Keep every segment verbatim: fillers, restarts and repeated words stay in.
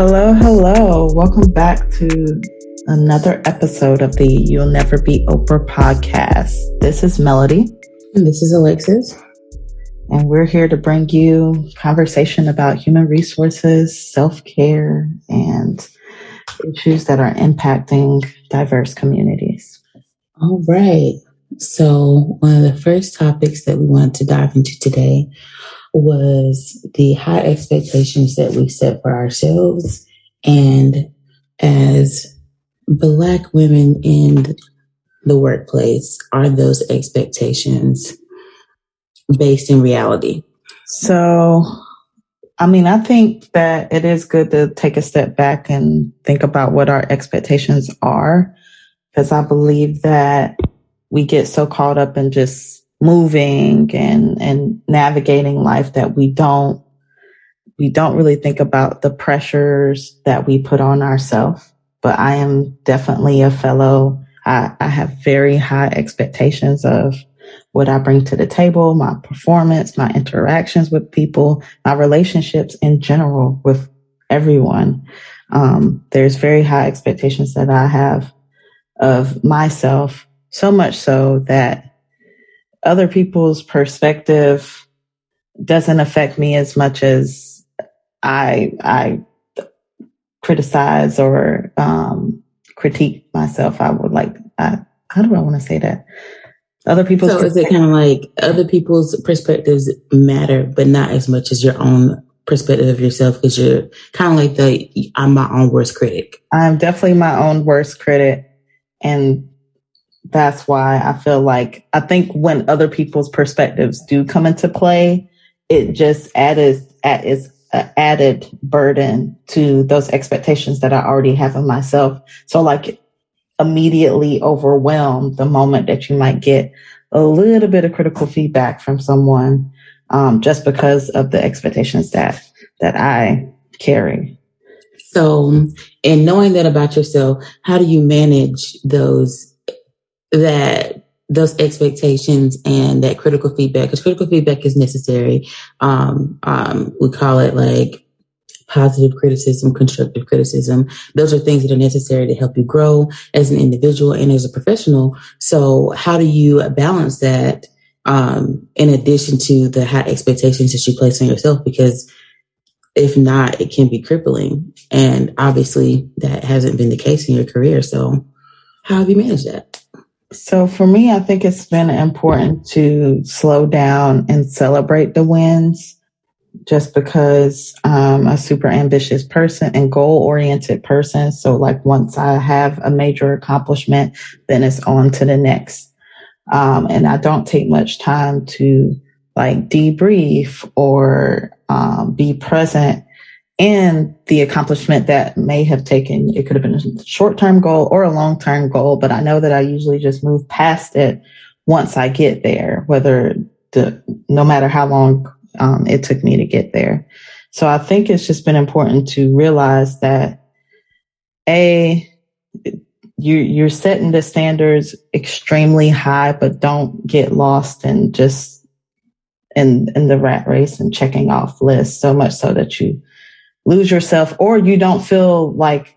Hello, hello. Welcome back to another episode of the You'll Never Be Oprah podcast. This is Melody. And this is Alexis. And we're here to bring you conversation about human resources, self-care, and issues that are impacting diverse communities. All right. So one of the first topics that we wanted to dive into today was the high expectations that we set for ourselves, and as Black women in the workplace, are those expectations based in reality? So, I mean, I think that it is good to take a step back and think about what our expectations are, because I believe that we get so caught up in just moving and, and navigating life that we don't, we don't really think about the pressures that we put on ourselves. But I am definitely a fellow. I, I have very high expectations of what I bring to the table, my performance, my interactions with people, my relationships in general with everyone. Um, there's very high expectations that I have of myself, so much so that other people's perspective doesn't affect me as much as I I criticize or um, critique myself. I would like, I, how do I want to say that? Other people's. So is it kind of like other people's perspectives matter, but not as much as your own perspective of yourself, because you're kind of like the, I'm my own worst critic. I'm definitely my own worst critic. And that's why I feel like, I think when other people's perspectives do come into play, it just added, is an added burden to those expectations that I already have of myself. So like immediately overwhelmed the moment that you might get a little bit of critical feedback from someone, um, just because of the expectations that, that I carry. So, and knowing that about yourself, how do you manage those that those expectations and that critical feedback, because critical feedback is necessary. Um, um, we call it like positive criticism, constructive criticism. Those are things that are necessary to help you grow as an individual and as a professional. So how do you balance that um, in addition to the high expectations that you place on yourself? Because if not, it can be crippling. And obviously that hasn't been the case in your career. So how have you managed that? So for me, I think it's been important to slow down and celebrate the wins, just because I'm a super ambitious person and goal-oriented person. So like once I have a major accomplishment, then it's on to the next. Um, and I don't take much time to like debrief or um, be present in the accomplishment that may have taken. It could have been a short-term goal or a long-term goal, but I know that I usually just move past it once I get there, whether the, no matter how long um, it took me to get there. So I think it's just been important to realize that A, you, you're setting the standards extremely high, but don't get lost in just in, in the rat race and checking off lists so much so that you lose yourself, or you don't feel like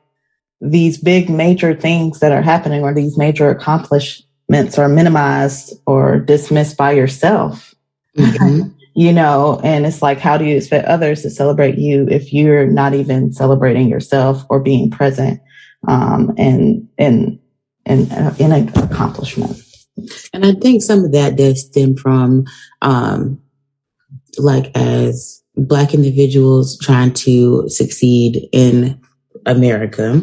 these big major things that are happening or these major accomplishments are minimized or dismissed by yourself, mm-hmm. you know, and it's like, how do you expect others to celebrate you if you're not even celebrating yourself or being present um, and, and, and uh, in an accomplishment? And I think some of that does stem from um, like as Black individuals trying to succeed in America,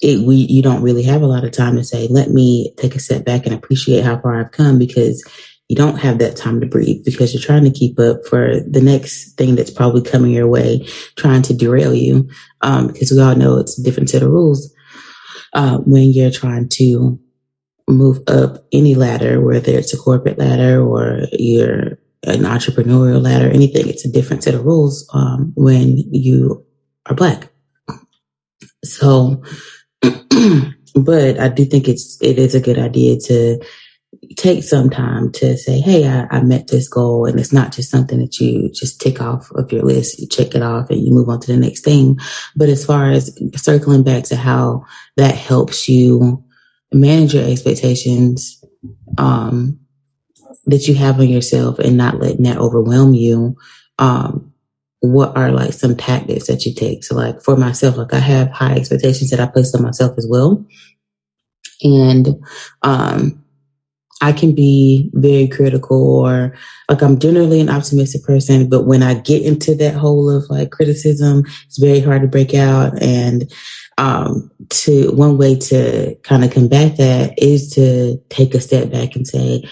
it, we you don't really have a lot of time to say, let me take a step back and appreciate how far I've come, because you don't have that time to breathe because you're trying to keep up for the next thing that's probably coming your way, trying to derail you. Um, because we all know it's a different set of rules uh, when you're trying to move up any ladder, whether it's a corporate ladder or you're an entrepreneurial ladder, anything. It's a different set of rules um, when you are Black. So, but I do think it's, it is a good idea to take some time to say, hey, I, I met this goal. And it's not just something that you just tick off of your list. You check it off and you move on to the next thing. But as far as circling back to how that helps you manage your expectations um, that you have on yourself and not letting that overwhelm you, um, what are like some tactics that you take? So like for myself, like I have high expectations that I place on myself as well. And, um, I can be very critical, or like I'm generally an optimistic person, but when I get into that hole of like criticism, it's very hard to break out. And, um, to one way to kind of combat that is to take a step back and say,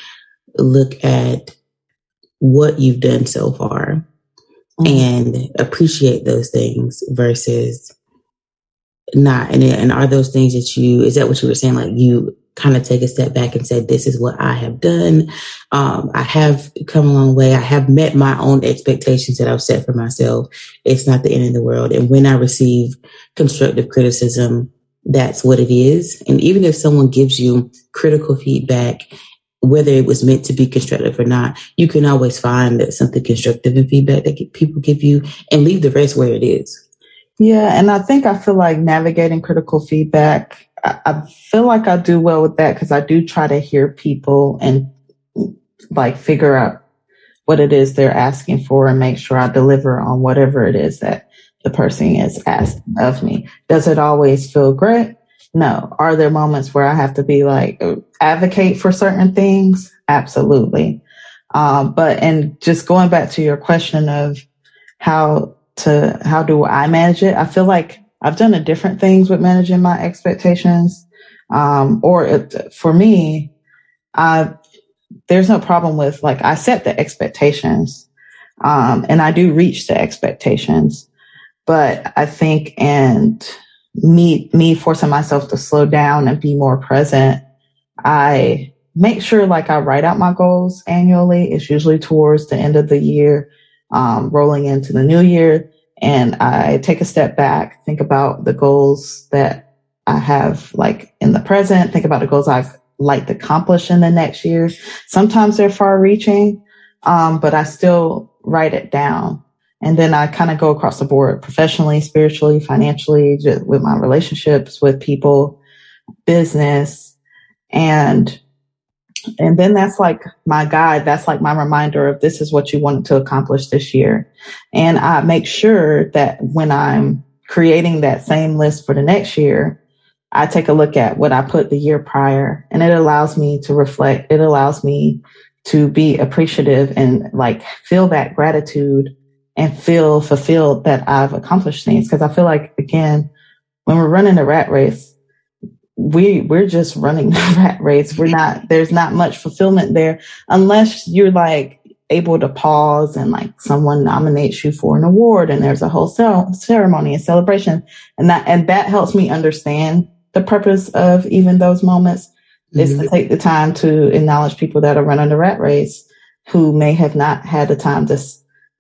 look at what you've done so far. And appreciate those things versus not. And, and are those things that you, is that what you were saying? Like you kind of take a step back and say, this is what I have done. Um, I have come a long way. I have met my own expectations that I've set for myself. It's not the end of the world. And when I receive constructive criticism, that's what it is. And even if someone gives you critical feedback, whether it was meant to be constructive or not, you can always find that something constructive in feedback that people give you and leave the rest where it is. Yeah. And I think I feel like navigating critical feedback, I, I feel like I do well with that because I do try to hear people and like figure out what it is they're asking for and make sure I deliver on whatever it is that the person is asking of me. Does it always feel great? No. Are there moments where I have to be like, advocate for certain things? Absolutely. Um, but, and just going back to your question of how to, how do I manage it? I feel like I've done a different things with managing my expectations. Um, or it, for me, I, there's no problem with like, I set the expectations. Um, and I do reach the expectations, but I think, and, Me, me forcing myself to slow down and be more present. I make sure like I write out my goals annually. It's usually towards the end of the year, um, rolling into the new year. And I take a step back, think about the goals that I have like in the present, think about the goals I'd like to accomplish in the next year. Sometimes they're far reaching, um, but I still write it down. And then I kind of go across the board professionally, spiritually, financially, just with my relationships with people, business. And, and then that's like my guide. That's like my reminder of this is what you wanted to accomplish this year. And I make sure that when I'm creating that same list for the next year, I take a look at what I put the year prior, and it allows me to reflect. It allows me to be appreciative and like feel that gratitude and feel fulfilled that I've accomplished things. Because I feel like, again, when we're running a rat race, we, we're just running the rat race. We're not, there's not much fulfillment there unless you're like able to pause and like someone nominates you for an award and there's a whole ce- ceremony and celebration. And that, and that helps me understand the purpose of even those moments mm-hmm. is to take the time to acknowledge people that are running the rat race who may have not had the time to,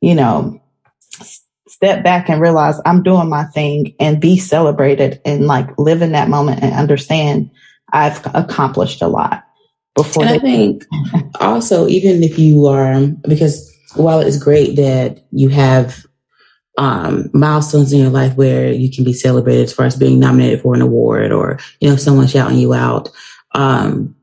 you know, step back and realize I'm doing my thing and be celebrated and like live in that moment and understand I've accomplished a lot before. And I think also, even if you are, because while it's great that you have um, milestones in your life where you can be celebrated as far as being nominated for an award or, you know, someone shouting you out. Um,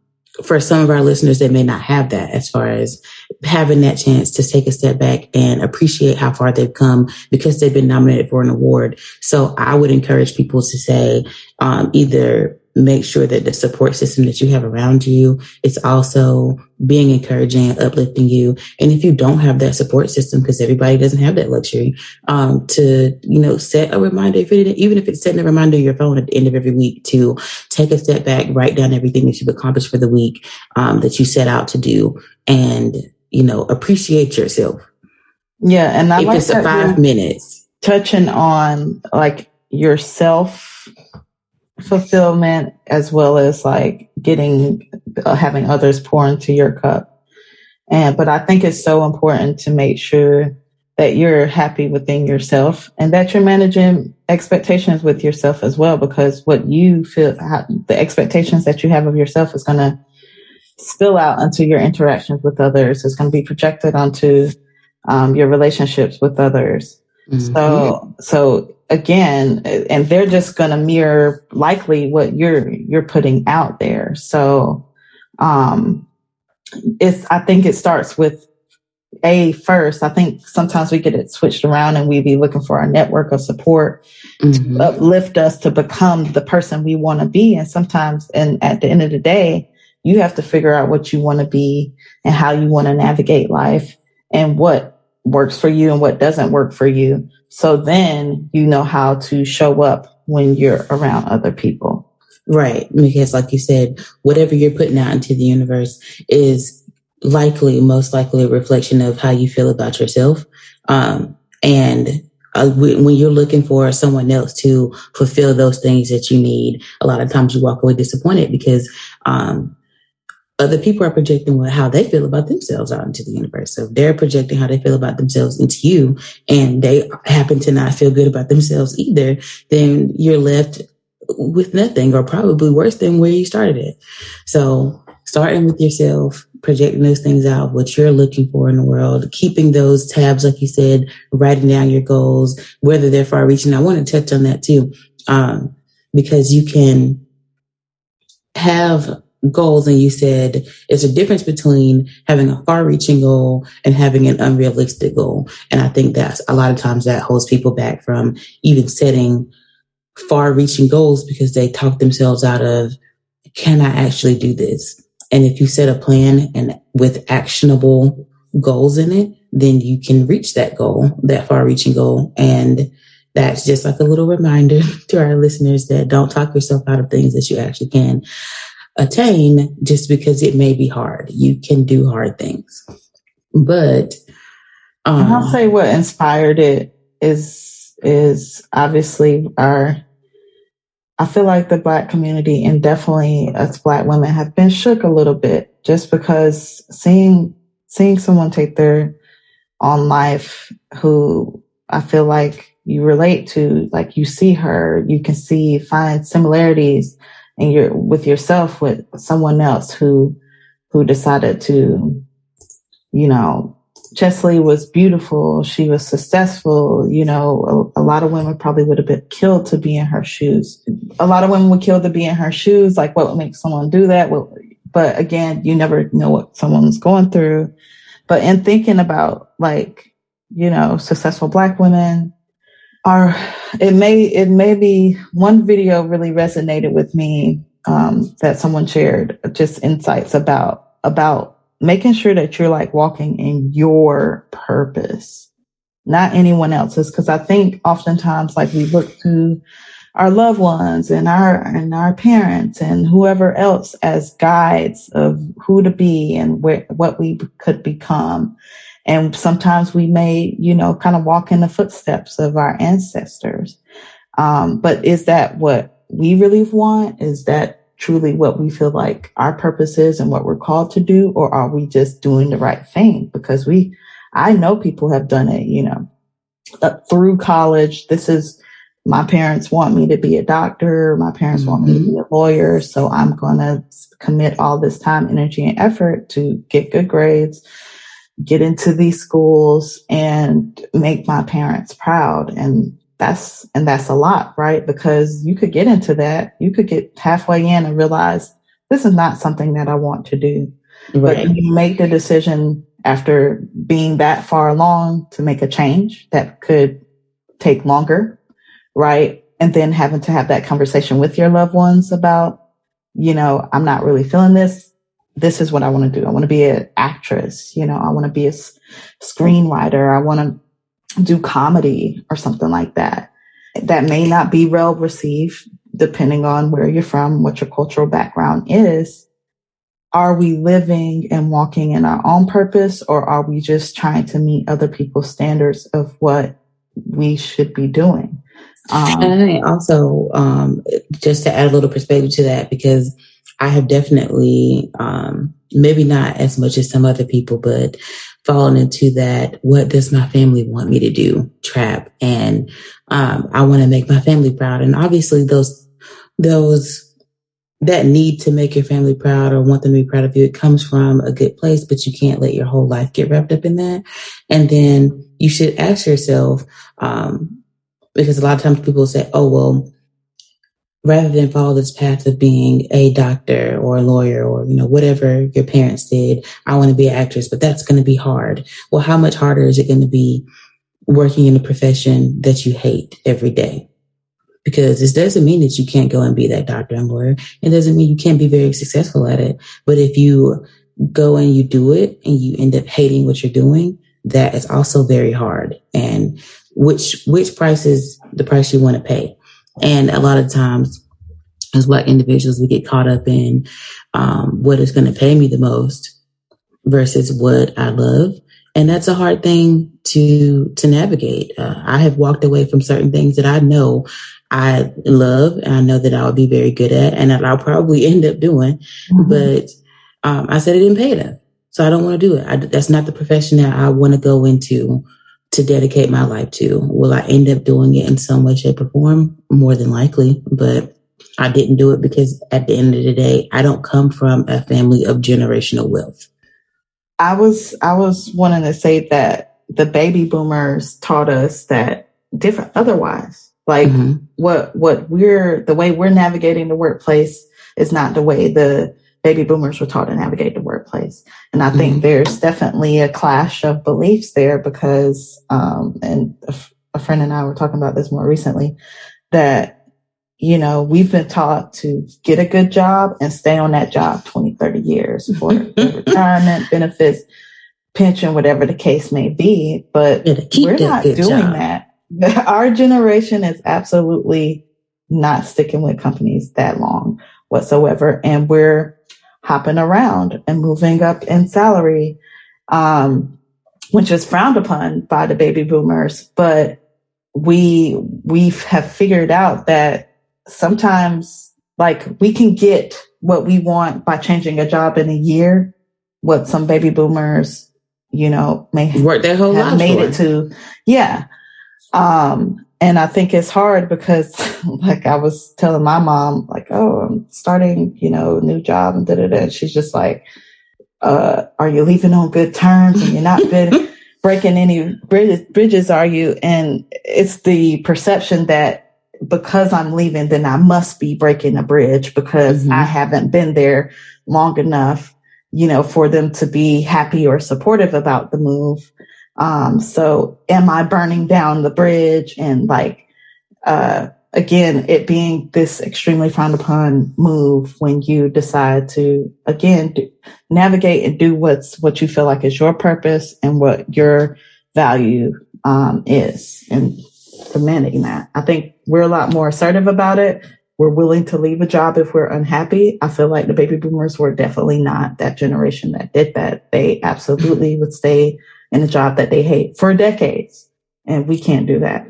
for some of our listeners that may not have that, as far as having that chance to take a step back and appreciate how far they've come because they've been nominated for an award. So I would encourage people to say, um, either make sure that the support system that you have around you is also being encouraging and uplifting you. And if you don't have that support system, because everybody doesn't have that luxury, um, to, you know, set a reminder, if it, even if it's setting a reminder on your phone at the end of every week to take a step back, write down everything that you've accomplished for the week, um, that you set out to do, and, you know, appreciate yourself. Yeah. And I if like it's that five minutes touching on like yourself fulfillment, as well as like getting, uh, having others pour into your cup. And, but I think it's so important to make sure that you're happy within yourself and that you're managing expectations with yourself as well, because what you feel, how, the expectations that you have of yourself is going to spill out into your interactions with others. It's going to be projected onto um, your relationships with others. Mm-hmm. So, so again, and they're just going to mirror likely what you're, you're putting out there. So, um, it's, I think it starts with A first. I think sometimes we get it switched around and we be looking for our network of support mm-hmm. to uplift us to become the person we want to be. And sometimes, and at the end of the day, you have to figure out what you want to be and how you want to navigate life and what works for you and what doesn't work for you. So then you know how to show up when you're around other people. Right. Because like you said, whatever you're putting out into the universe is likely, most likely a reflection of how you feel about yourself. Um, and uh, w- when you're looking for someone else to fulfill those things that you need, a lot of times you walk away disappointed because, um, other people are projecting how they feel about themselves out into the universe. So they're projecting how they feel about themselves into you, and they happen to not feel good about themselves either. Then you're left with nothing, or probably worse than where you started it. So starting with yourself, projecting those things out, what you're looking for in the world, keeping those tabs, like you said, writing down your goals, whether they're far reaching. I want to touch on that too, um, because you can have goals, and you said it's a difference between having a far-reaching goal and having an unrealistic goal. And I think that's a lot of times that holds people back from even setting far-reaching goals, because they talk themselves out of, can I actually do this? And if you set a plan and with actionable goals in it, then you can reach that goal, that far-reaching goal. And that's just like a little reminder to our listeners that don't talk yourself out of things that you actually can attain, just because it may be hard. You can do hard things. But um, and I'll say what inspired it is is obviously our, I feel like the Black community, and definitely us Black women, have been shook a little bit, just because seeing seeing someone take their own life, who I feel like you relate to, like you see her, you can see, find similarities and you're with yourself, with someone else who, who decided to, you know, Cheslie was beautiful. She was successful. You know, a, a lot of women probably would have been killed to be in her shoes. A lot of women would kill to be in her shoes. Like, what would make someone do that? What, but again, you never know what someone's going through. But in thinking about, like, you know, successful Black women, Our, it may it may be one video really resonated with me um, that someone shared, just insights about about making sure that you're like walking in your purpose, not anyone else's. Because I think oftentimes, like, we look to our loved ones and our and our parents and whoever else as guides of who to be and where, what we could become. And sometimes we may, you know, kind of walk in the footsteps of our ancestors. Um, but is that what we really want? Is that truly what we feel like our purpose is and what we're called to do? Or are we just doing the right thing? Because we, I know people have done it, you know, up through college. This is, my parents want me to be a doctor. My parents mm-hmm. want me to be a lawyer. So I'm going to commit all this time, energy, and effort to get good grades, get into these schools, and make my parents proud. And that's, and that's a lot, right? Because you could get into that. You could get halfway in and realize this is not something that I want to do. Right. But you make the decision after being that far along to make a change that could take longer, right? And then having to have that conversation with your loved ones about, you know, I'm not really feeling this. This is what I want to do. I want to be an actress. You know, I want to be a s- screenwriter. I want to do comedy or something like that. That may not be well received depending on where you're from, what your cultural background is. Are we living and walking in our own purpose, or are we just trying to meet other people's standards of what we should be doing? Um, and I think also, um, just to add a little perspective to that, because I have definitely, um, maybe not as much as some other people, but fallen into that, what does my family want me to do trap? And, um, I want to make my family proud. And obviously those, those that need to make your family proud or want them to be proud of you, it comes from a good place, but you can't let your whole life get wrapped up in that. And then you should ask yourself, um, because a lot of times people say, oh, well, rather than follow this path of being a doctor or a lawyer or, you know, whatever your parents did, I want to be an actress, but that's going to be hard. Well, how much harder is it going to be working in a profession that you hate every day? Because this doesn't mean that you can't go and be that doctor and lawyer. It doesn't mean you can't be very successful at it. But if you go and you do it and you end up hating what you're doing, that is also very hard. And which which price is the price you want to pay? And a lot of times as Black individuals, we get caught up in um, what is going to pay me the most versus what I love. And that's a hard thing to to navigate. Uh, I have walked away from certain things that I know I love and I know that I would be very good at and that I'll probably end up doing, mm-hmm. but um, I said it didn't pay enough. So I don't want to do it. I, that's not the profession that I want to go into to dedicate my life to. Will I end up doing it in some way, shape or form? More than likely, but I didn't do it because at the end of the day, I don't come from a family of generational wealth. I was, I was wanting to say that the baby boomers taught us that different otherwise. Like mm-hmm. what, what we're, the way we're navigating the workplace is not the way the baby boomers were taught to navigate the workplace. And I mm-hmm. think there's definitely a clash of beliefs there because, um, and a, f- a friend and I were talking about this more recently that, you know, we've been taught to get a good job and stay on that job twenty, thirty years for retirement benefits, pension, whatever the case may be, but we're not doing job. that. Our generation is absolutely not sticking with companies that long whatsoever. And we're hopping around and moving up in salary, um, which is frowned upon by the baby boomers. But we, we have figured out that sometimes like we can get what we want by changing a job in a year, what some baby boomers, you know, may work their whole life made for. it to. Yeah. Um, and I think it's hard because like I was telling my mom, like, oh, I'm starting, you know, a new job and da da da. She's just like, uh, are you leaving on good terms and you're not been breaking any bridges, bridges, are you? And it's the perception that because I'm leaving, then I must be breaking a bridge because mm-hmm. I haven't been there long enough, you know, for them to be happy or supportive about the move. Um, so am I burning down the bridge? And like, uh, again, it being this extremely frowned upon move when you decide to, again, do, navigate and do what's, what you feel like is your purpose and what your value, um, is and demanding that. I think we're a lot more assertive about it. We're willing to leave a job if we're unhappy. I feel like the baby boomers were definitely not that generation that did that. They absolutely would stay in a job that they hate for decades. And we can't do that.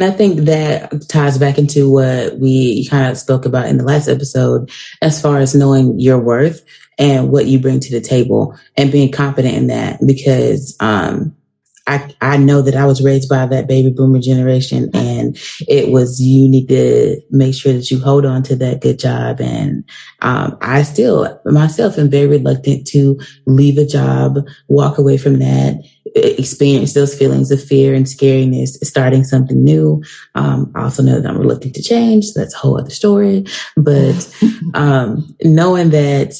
And I think that ties back into what we kind of spoke about in the last episode, as far as knowing your worth and what you bring to the table and being confident in that, because, um, I, I know that I was raised by that baby boomer generation and it was, you need to make sure that you hold on to that good job. And, um, I still myself am very reluctant to leave a job, walk away from that, experience those feelings of fear and scariness, starting something new. Um, I also know that I'm reluctant to change. So that's a whole other story, but, um, knowing that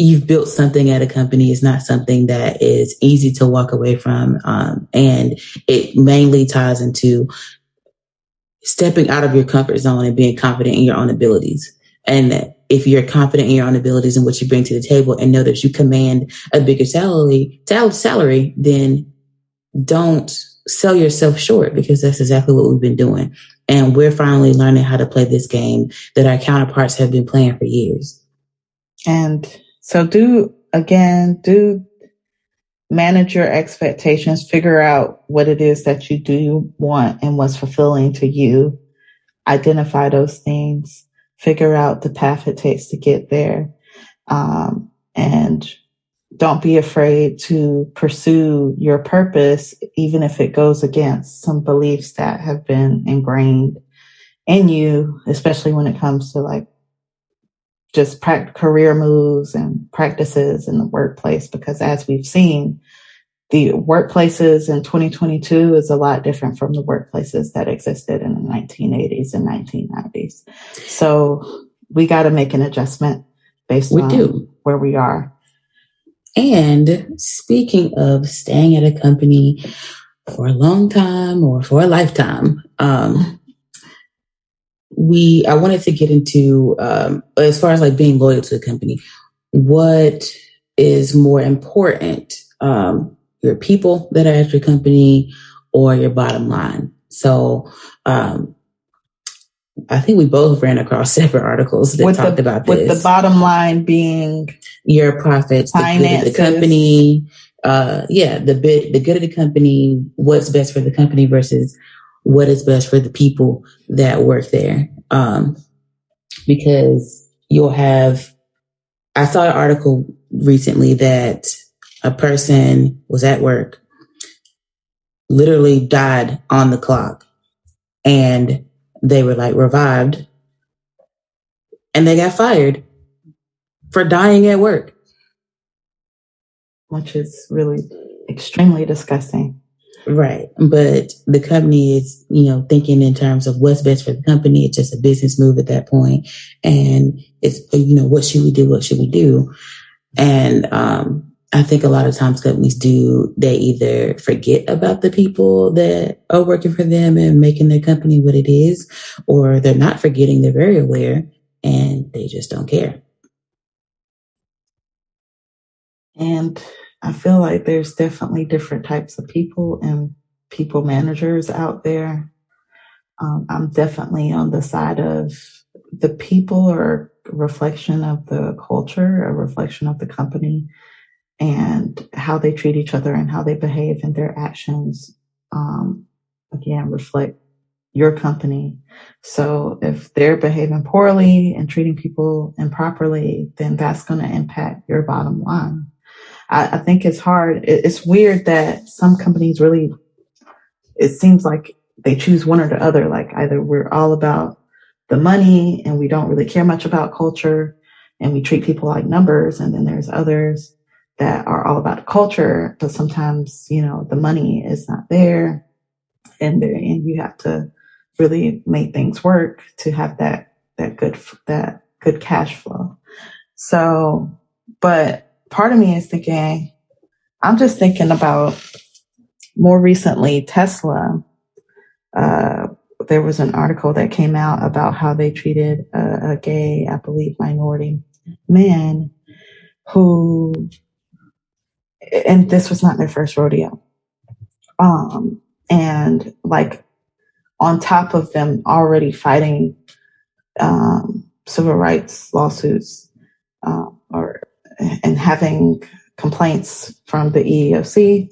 you've built something at a company is not something that is easy to walk away from. Um, and it mainly ties into stepping out of your comfort zone and being confident in your own abilities. And if you're confident in your own abilities and what you bring to the table and know that you command a bigger salary, sal- salary, then don't sell yourself short, because that's exactly what we've been doing. And we're finally learning how to play this game that our counterparts have been playing for years. And So do, again, do manage your expectations, figure out what it is that you do want and what's fulfilling to you. Identify those things, figure out the path it takes to get there. Um, and don't be afraid to pursue your purpose, even if it goes against some beliefs that have been ingrained in you, especially when it comes to like just pract- career moves and practices in the workplace, because as we've seen, the workplaces in twenty twenty-two is a lot different from the workplaces that existed in the nineteen eighties and nineteen nineties. So we got to make an adjustment based we on do. where we are. And speaking of staying at a company for a long time or for a lifetime, um, we I wanted to get into, um, as far as like being loyal to a company, what is more important, um, your people that are at your company or your bottom line? So um, I think we both ran across separate articles that with talked the, about this. With the bottom line being your profits, finances, the good of the company. Uh, yeah, the bit, the good of the company, what's best for the company versus what is best for the people that work there. Um, because you'll have, I saw an article recently that a person was at work, literally died on the clock, and they were like revived, and they got fired for dying at work. Which is really extremely disgusting. Right. But the company is, you know, thinking in terms of what's best for the company. It's just a business move at that point. And it's, you know, what should we do? What should we do? And, um, I think a lot of times companies do, they either forget about the people that are working for them and making their company what it is, or they're not forgetting, they're very aware, and they just don't care. And I feel like there's definitely different types of people and people managers out there. Um, I'm definitely on the side of the people are a reflection of the culture, a reflection of the company, and how they treat each other and how they behave, and their actions, um, again, reflect your company. So if they're behaving poorly and treating people improperly, then that's going to impact your bottom line. I, I think it's hard. It, it's weird that some companies really, it seems like they choose one or the other. Like either we're all about the money and we don't really care much about culture and we treat people like numbers. And then there's others that are all about culture, but sometimes, you know, the money is not there, and there, and you have to really make things work to have that, that good, that good cash flow. So, but part of me is thinking, I'm just thinking about more recently, Tesla, uh, there was an article that came out about how they treated a, a gay, I believe, minority man who, and this was not their first rodeo. Um, and like on top of them already fighting um, civil rights lawsuits uh, or and having complaints from the E E O C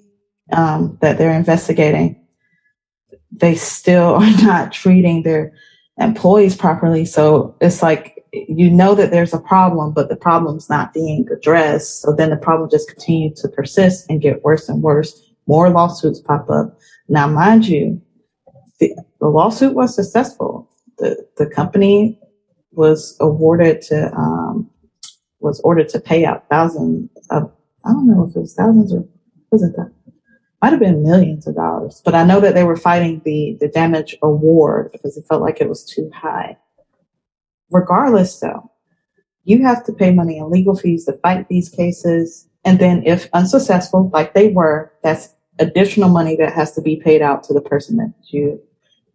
um, that they're investigating, they still are not treating their employees properly. So it's like, you know that there's a problem, but the problem's not being addressed. So then the problem just continues to persist and get worse and worse. More lawsuits pop up. Now, mind you, the, the lawsuit was successful. The the company was awarded to, um, was ordered to pay out thousands of, I don't know if it was thousands or wasn't that, might have been millions of dollars. But I know that they were fighting the, the damage award because it felt like it was too high. Regardless, though, you have to pay money and legal fees to fight these cases. And then if unsuccessful, like they were, that's additional money that has to be paid out to the person that you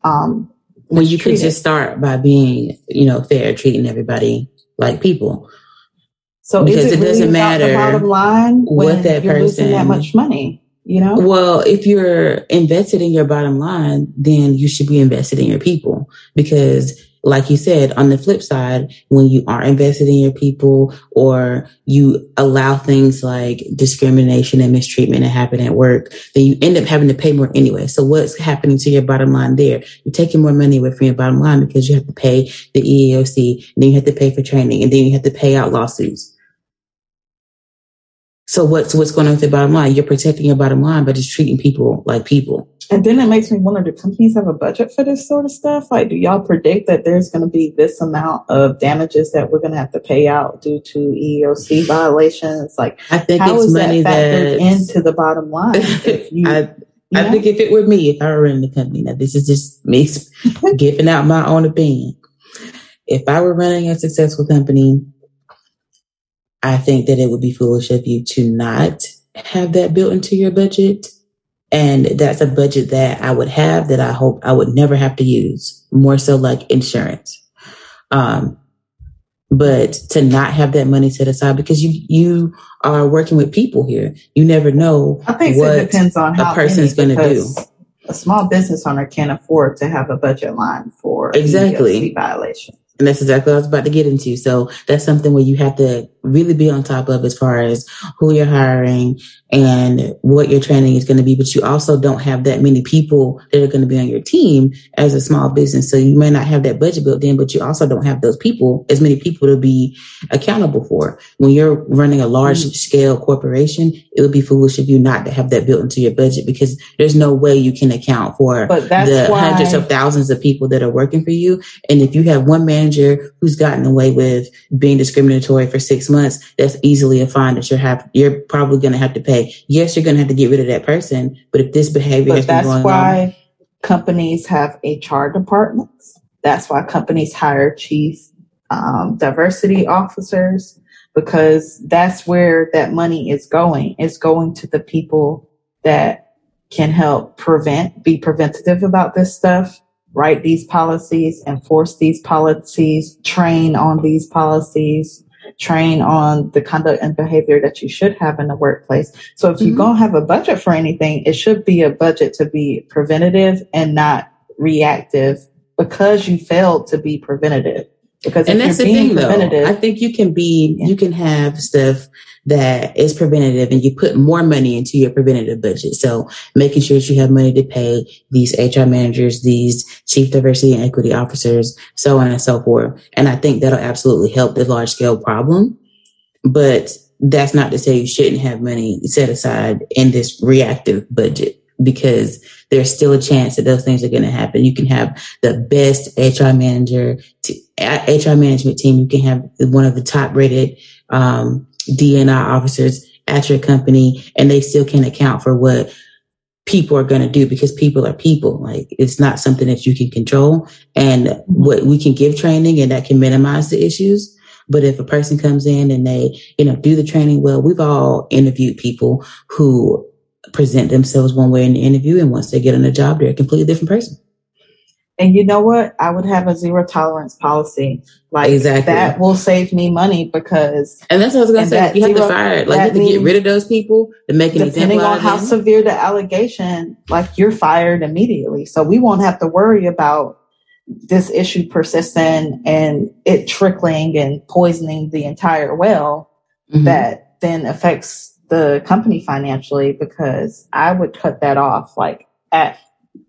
um Well, you could just start by being, you know, fair, treating everybody like people. So because is it, it doesn't really matter the bottom line when what that you're person losing that much money, you know? Well, if you're invested in your bottom line, then you should be invested in your people, because like you said, on the flip side, when you are invested in your people or you allow things like discrimination and mistreatment to happen at work, then you end up having to pay more anyway. So what's happening to your bottom line there? You're taking more money away from your bottom line because you have to pay the E E O C, and then you have to pay for training, and then you have to pay out lawsuits. So what's what's going on with the bottom line? You're protecting your bottom line, but it's treating people like people. And then it makes me wonder, do companies have a budget for this sort of stuff? Like, do y'all predict that there's going to be this amount of damages that we're going to have to pay out due to E E O C violations? Like, I think how it's is money that factored into the bottom line? If you, I, you I think if it were me, if I were running the company, now this is just me giving out my own opinion. If I were running a successful company, I think that it would be foolish of you to not have that built into your budget. And that's a budget that I would have that I hope I would never have to use, more so like insurance. Um, but to not have that money set aside, because you, you are working with people here. You never know I think what it depends on how a person's going to do. A small business owner can't afford to have a budget line for exactly violations. And that's exactly what I was about to get into. So that's something where you have to really be on top of as far as who you're hiring and what your training is going to be. But you also don't have that many people that are going to be on your team as a small business. So you may not have that budget built in, but you also don't have those people, as many people to be accountable for. When you're running a large mm-hmm. scale corporation, it would be foolish of you not to have that built into your budget, because there's no way you can account for the why... hundreds of thousands of people that are working for you. And if you have one man who's gotten away with being discriminatory for six months, that's easily a fine that you're have you're probably going to have to pay. Yes, you're going to have to get rid of that person, but if this behavior has been going on, that's why companies have H R departments. That's why companies hire chief um, diversity officers, because that's where that money is going. It's going to the people that can help prevent, be preventative about this stuff. Write these policies, enforce these policies, train on these policies, train on the conduct and behavior that you should have in the workplace. So if mm-hmm. you don't have a budget for anything, it should be a budget to be preventative and not reactive, because you failed to be preventative. Because and if that's you're the being thing, preventative, though. I think you can be, yeah. you can have stuff that is preventative, and you put more money into your preventative budget. So making sure that you have money to pay these H R managers, these chief diversity and equity officers, so on and so forth. And I think that'll absolutely help the large scale problem. But that's not to say you shouldn't have money set aside in this reactive budget, because there's still a chance that those things are going to happen. You can have the best H R manager, t- H R management team. You can have one of the top rated, um, D and I officers at your company, and they still can't account for what people are going to do, because people are people. Like, it's not something that you can control, and mm-hmm. what we can give training and that can minimize the issues. But if a person comes in and they, you know, do the training well, we've all interviewed people who present themselves one way in the interview, and once they get on the job, they're a completely different person. And you know what? I would have a zero tolerance policy. Like, exactly. That will save me money, because... And that's what I was going to say. You have zero, to fire. Like, you have to get rid of those people to make an example. Depending on how them. severe the allegation, like, you're fired immediately. So we won't have to worry about this issue persisting and it trickling and poisoning the entire well mm-hmm. that then affects the company financially, because I would cut that off, like, at...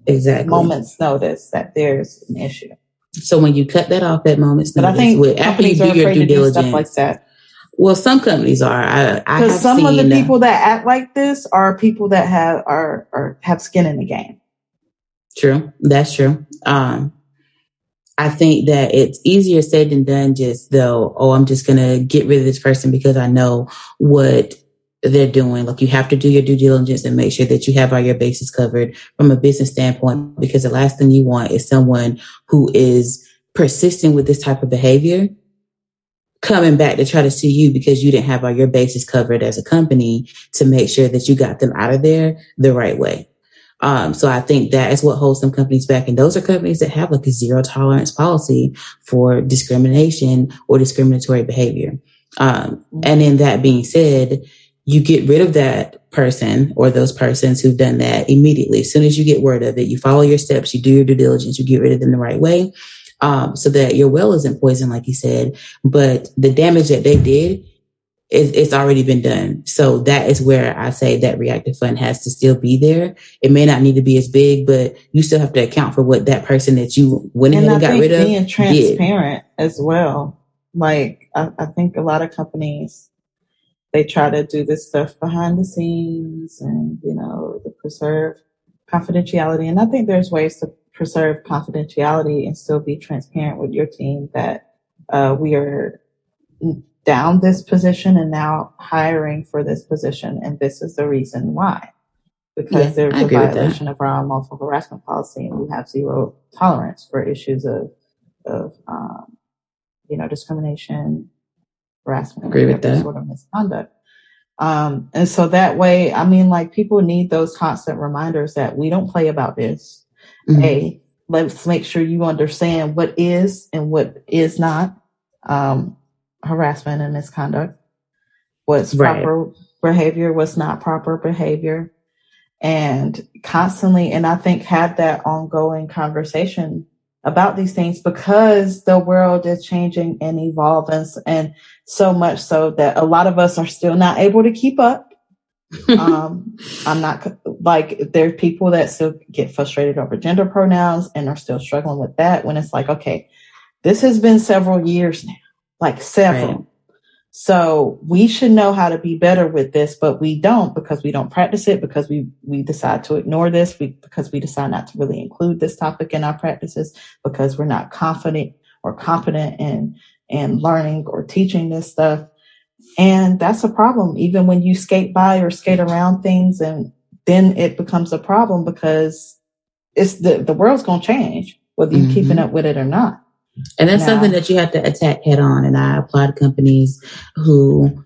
Exactly. Moments notice that there's an issue. So when you cut that off at moments notice, but I think with, after you do your due diligence, stuff like that. Well, some companies are. I, I have some seen, of the people that act like this are people that have are, are have skin in the game. True, that's true. Um, I think that it's easier said than done. Just though, oh, I'm just gonna get rid of this person because I know what they're doing. Like, you have to do your due diligence and make sure that you have all your bases covered from a business standpoint, because the last thing you want is someone who is persistent with this type of behavior coming back to try to sue you because you didn't have all your bases covered as a company to make sure that you got them out of there the right way. Um, so I think that is what holds some companies back. And those are companies that have like a zero tolerance policy for discrimination or discriminatory behavior. Um, and in that being said, you get rid of that person or those persons who've done that immediately. As soon as you get word of it, you follow your steps, you do your due diligence, you get rid of them the right way, um, so that your well isn't poisoned, like you said. But the damage that they did, it, it's already been done. So that is where I say that reactive fund has to still be there. It may not need to be as big, but you still have to account for what that person that you went ahead and, and I got rid of. Being transparent did. As well. Like, I, I think a lot of companies they try to do this stuff behind the scenes and, you know, to preserve confidentiality. And I think there's ways to preserve confidentiality and still be transparent with your team that uh, we are down this position and now hiring for this position. And this is the reason why, because yeah, there's I a violation of our unlawful harassment policy, and we have zero tolerance for issues of, of um, you know, discrimination, harassment, agree with that sort of misconduct. Um, and so that way, I mean, like, people need those constant reminders that we don't play about this. Mm-hmm. Hey, let's make sure you understand what is and what is not um, harassment and misconduct, what's right. proper behavior, what's not proper behavior, and constantly. And I think had that ongoing conversation about these things, because the world is changing and evolving, and so much so that a lot of us are still not able to keep up. um, I'm not like, there are people that still get frustrated over gender pronouns and are still struggling with that, when it's like, okay, this has been several years now, like several. Right. So we should know how to be better with this, but we don't, because we don't practice it, because we, we decide to ignore this, we, because we decide not to really include this topic in our practices, because we're not confident or competent in, in learning or teaching this stuff. And that's a problem. Even when you skate by or skate around things, and then it becomes a problem, because it's the, the world's going to change, whether you're mm-hmm. keeping up with it or not. And that's now, something that you have to attack head on. And I applaud companies who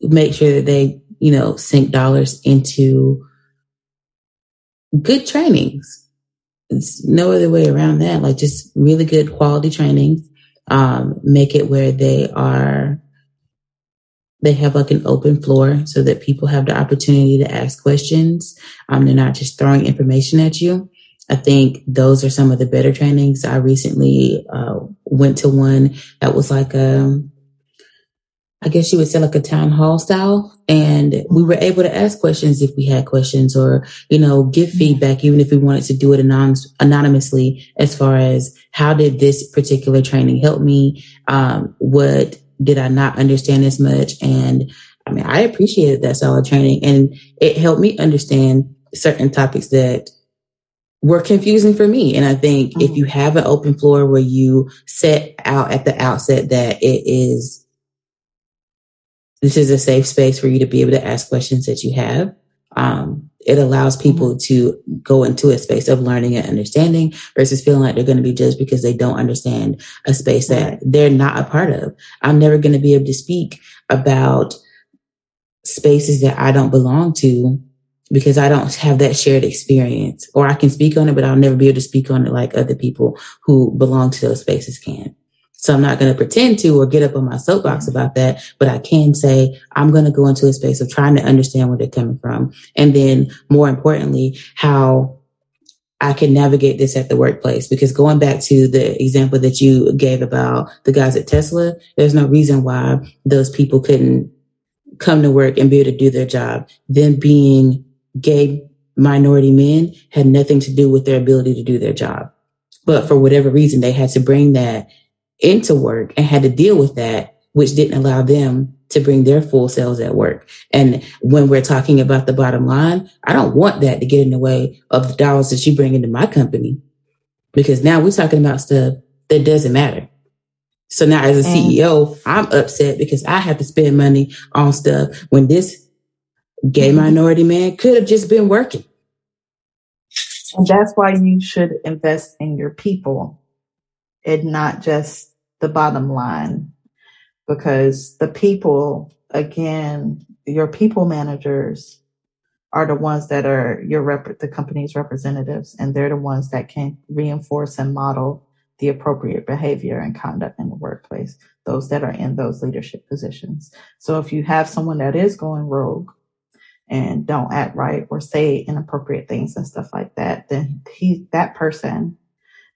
make sure that they, you know, sink dollars into good trainings. It's no other way around that. Like, just really good quality trainings. Um, make it where they are, they have like an open floor, so that people have the opportunity to ask questions. Um, they're not just throwing information at you. I think those are some of the better trainings. I recently uh, went to one that was like a, I guess you would say like a town hall style. And we were able to ask questions if we had questions, or, you know, give feedback, even if we wanted to do it anonymous, anonymously, as far as how did this particular training help me? Um, what did I not understand as much? And I mean, I appreciated that solid training, and it helped me understand certain topics that were confusing for me. And I think mm-hmm. if you have an open floor where you set out at the outset that it is, this is a safe space for you to be able to ask questions that you have, um, it allows people mm-hmm. to go into a space of learning and understanding, versus feeling like they're going to be judged because they don't understand a space that right. they're not a part of. I'm never going to be able to speak about spaces that I don't belong to, because I don't have that shared experience, or I can speak on it, but I'll never be able to speak on it like other people who belong to those spaces can. So I'm not going to pretend to or get up on my soapbox about that, but I can say I'm going to go into a space of trying to understand where they're coming from. And then more importantly, how I can navigate this at the workplace, because going back to the example that you gave about the guys at Tesla, there's no reason why those people couldn't come to work and be able to do their job. Them being gay minority men had nothing to do with their ability to do their job. But for whatever reason, they had to bring that into work and had to deal with that, which didn't allow them to bring their full selves at work. And when we're talking about the bottom line, I don't want that to get in the way of the dollars that you bring into my company, because now we're talking about stuff that doesn't matter. So now as a C E O, I'm upset because I have to spend money on stuff when this gay minority man could have just been working. And that's why you should invest in your people and not just the bottom line, because the people, again, your people managers are the ones that are your rep- the company's representatives, and they're the ones that can reinforce and model the appropriate behavior and conduct in the workplace, those that are in those leadership positions. So if you have someone that is going rogue and don't act right or say inappropriate things and stuff like that, then he, that person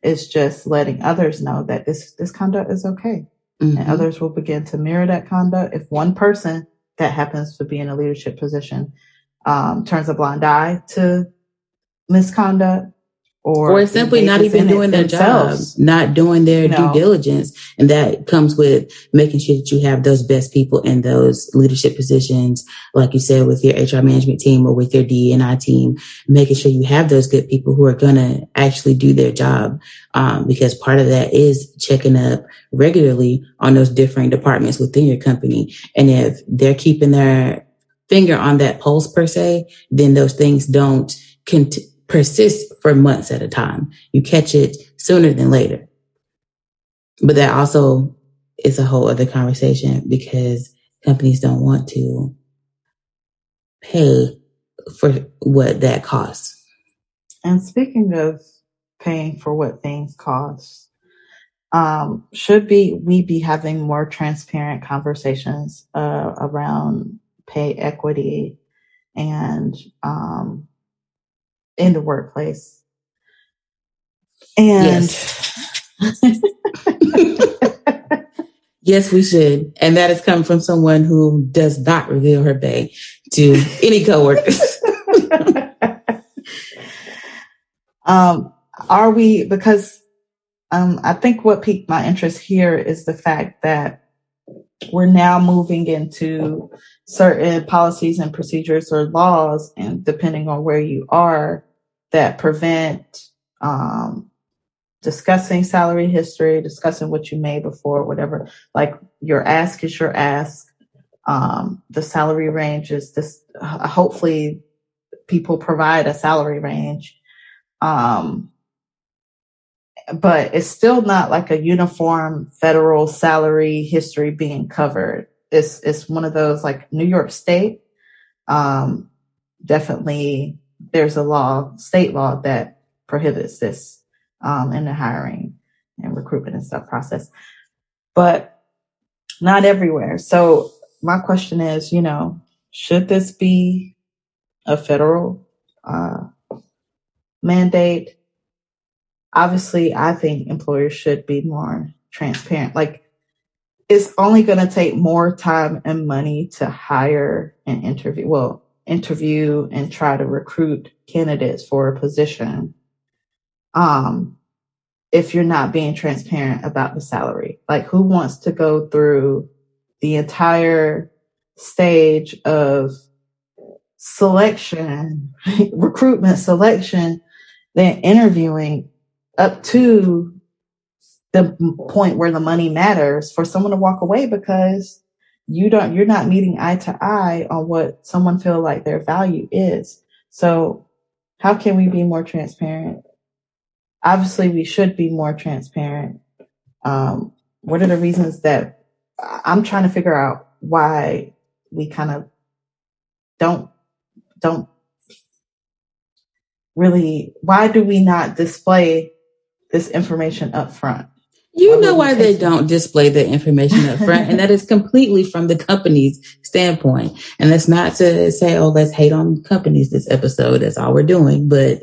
is just letting others know that this, this conduct is okay. Mm-hmm. And others will begin to mirror that conduct. If one person that happens to be in a leadership position um, turns a blind eye to misconduct, Or, or simply not even doing their job, not doing their no. due diligence. And that comes with making sure that you have those best people in those leadership positions, like you said, with your H R management team or with your D E and I team, making sure you have those good people who are going to actually do their job. Um, because part of that is checking up regularly on those different departments within your company. And if they're keeping their finger on that pulse per se, then those things don't continue. Persist for months at a time. You catch it sooner than later. But that also is a whole other conversation because companies don't want to pay for what that costs. And speaking of paying for what things cost, um, should be we be having more transparent conversations uh, around pay equity and um in the workplace. And yes. Yes, we should. And that has come from someone who does not reveal her pay to any coworkers. um, are we, because um, I think what piqued my interest here is the fact that we're now moving into certain policies and procedures or laws, and depending on where you are, that prevent um, discussing salary history, discussing what you made before, whatever, like your ask is your ask. Um, the salary range is this, uh, hopefully people provide a salary range. Um, but it's still not like a uniform federal salary history being covered. It's, it's one of those like New York State. Um, definitely there's a law, state law that prohibits this, um, in the hiring and recruitment and stuff process, but not everywhere. So my question is, you know, should this be a federal, uh, mandate? Obviously, I think employers should be more transparent. Like, it's only going to take more time and money to hire and interview, well, interview and try to recruit candidates for a position. Um, if you're not being transparent about the salary, like who wants to go through the entire stage of selection, recruitment, selection, then interviewing, up to the point where the money matters for someone to walk away because you don't, you're not meeting eye to eye on what someone feel like their value is. So how can we be more transparent? Obviously we should be more transparent. Um, what are the reasons that I'm trying to figure out why we kind of don't, don't really, why do we not display this information up front? You know why they don't display the information up front, and that is completely from the company's standpoint. And that's not to say, oh, let's hate on companies this episode. That's all we're doing. But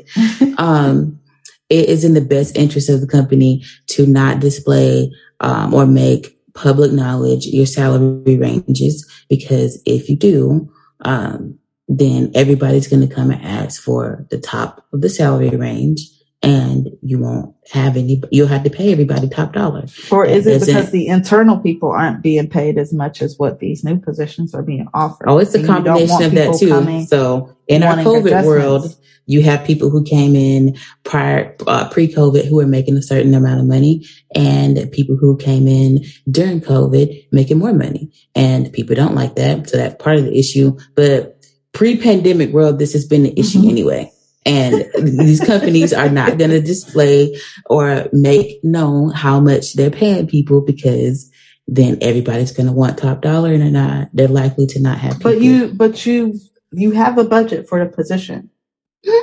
um, it is in the best interest of the company to not display um, or make public knowledge your salary ranges, because if you do, um, then everybody's going to come and ask for the top of the salary range. And you won't have any, you'll have to pay everybody top dollar. Or is it because the internal people aren't being paid as much as what these new positions are being offered? Oh, it's a combination of that too. So in our COVID world, you have people who came in prior, uh, pre-COVID who were making a certain amount of money, and people who came in during COVID making more money. And people don't like that. So that's part of the issue. But pre-pandemic world, this has been an issue anyway. And these companies are not going to display or make known how much they're paying people, because then everybody's going to want top dollar, and they're not, they're likely to not have people. But you, but you, you have a budget for the position.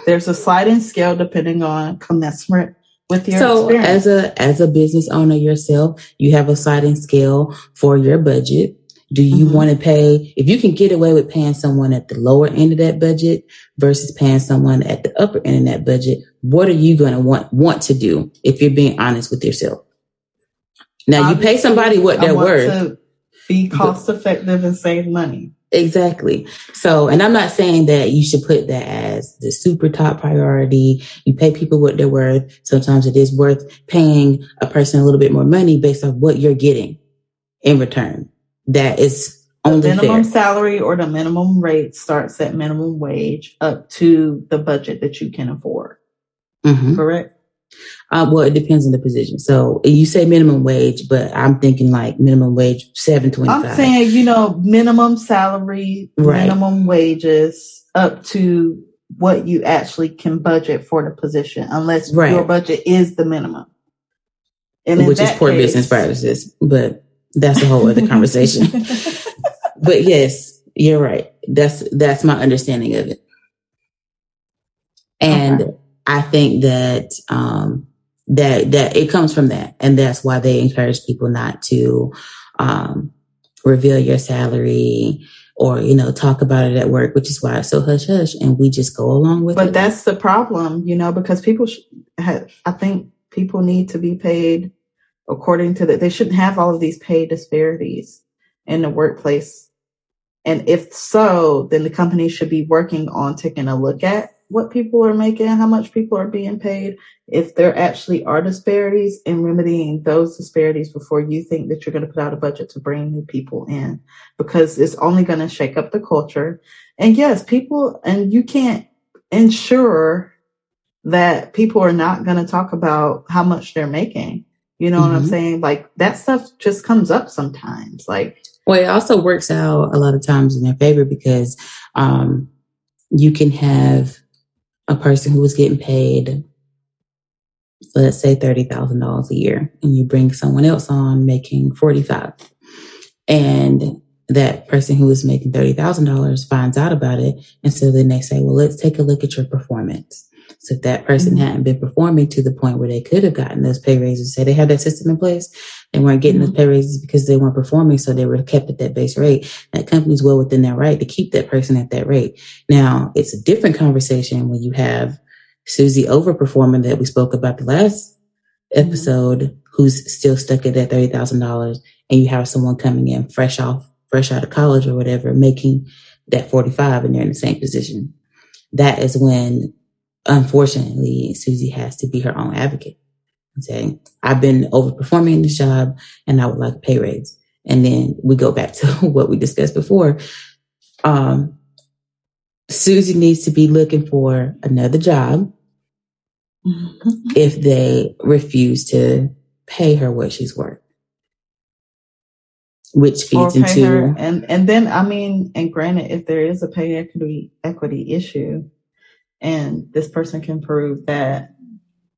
There's a sliding scale depending on commensurate with your so experience. as a, as a business owner yourself, you have a sliding scale for your budget. Do you mm-hmm. want to pay, if you can get away with paying someone at the lower end of that budget versus paying someone at the upper end of that budget, what are you going to want, want to do if you're being honest with yourself? Now, obviously, you pay somebody what they're worth. To be cost effective and save money. Exactly. So, and I'm not saying that you should put that as the super top priority. You pay people what they're worth. Sometimes it is worth paying a person a little bit more money based on what you're getting in return. That is only fair. The minimum salary or the minimum rate starts at minimum wage up to the budget that you can afford. Mm-hmm. Correct? Uh, well, it depends on the position. So you say minimum wage, but I'm thinking like minimum wage seven twenty-five. I'm saying, you know, minimum salary, right. Minimum wages up to what you actually can budget for the position, unless right. your budget is the minimum. And which is poor case, business practices, but that's a whole other conversation. But yes, you're right. That's that's my understanding of it. And okay. I think that um, that that it comes from that, and that's why they encourage people not to um, reveal your salary or, you know, talk about it at work, which is why it's so hush hush, and we just go along with it. But that's the problem, you know, because people sh- have, I think people need to be paid according to that. They shouldn't have all of these pay disparities in the workplace, and if so, then the company should be working on taking a look at what people are making, how much people are being paid, if there actually are disparities, and remedying those disparities before you think that you're going to put out a budget to bring new people in, because it's only going to shake up the culture. And yes, people, and you can't ensure that people are not going to talk about how much they're making. You know mm-hmm. what I'm saying? Like, that stuff just comes up sometimes. Like, well, it also works out a lot of times in their favor, because um, you can have a person who was getting paid, let's say thirty thousand dollars a year, and you bring someone else on making forty-five, and that person who was making thirty thousand dollars finds out about it. And so then they say, well, let's take a look at your performance. So if that person mm-hmm. hadn't been performing to the point where they could have gotten those pay raises, say they had that system in place, they weren't getting mm-hmm. those pay raises because they weren't performing. So they were kept at that base rate. That company's well within their right to keep that person at that rate. Now, it's a different conversation when you have Susie overperforming that we spoke about the last mm-hmm. episode, who's still stuck at that thirty thousand dollars, and you have someone coming in fresh off, fresh out of college or whatever, making that forty-five, and they're in the same position. That is when, unfortunately, Susie has to be her own advocate and say, I've been overperforming in this job and I would like a pay raise. And then we go back to what we discussed before. Um, Susie needs to be looking for another job mm-hmm. if they refuse to pay her what she's worth. Which feeds into her, and and then, I mean, and granted, if there is a pay equity equity issue, and this person can prove that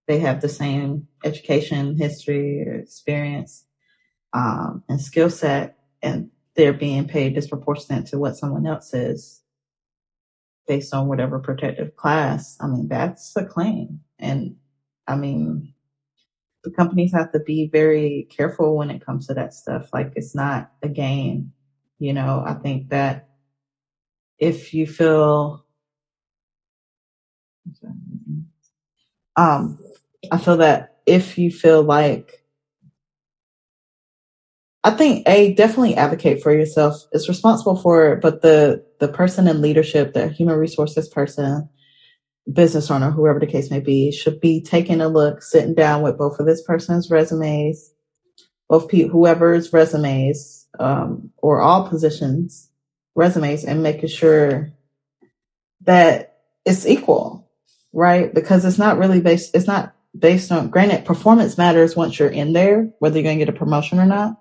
they have the same education, history, or experience, um, and skill set, and they're being paid disproportionate to what someone else is based on whatever protective class, I mean, that's a claim. And I mean, the companies have to be very careful when it comes to that stuff. Like, it's not a game. You know, I think that if you feel Um, I feel that if you feel like, I think A, definitely advocate for yourself. It's responsible for it, but the, the person in leadership, the human resources person, business owner, whoever the case may be, should be taking a look, sitting down with both of this person's resumes, both pe- whoever's resumes, um, or all positions resumes, and making sure that it's equal. Right. Because it's not really based. It's not based on, granted, performance matters once you're in there, whether you're going to get a promotion or not.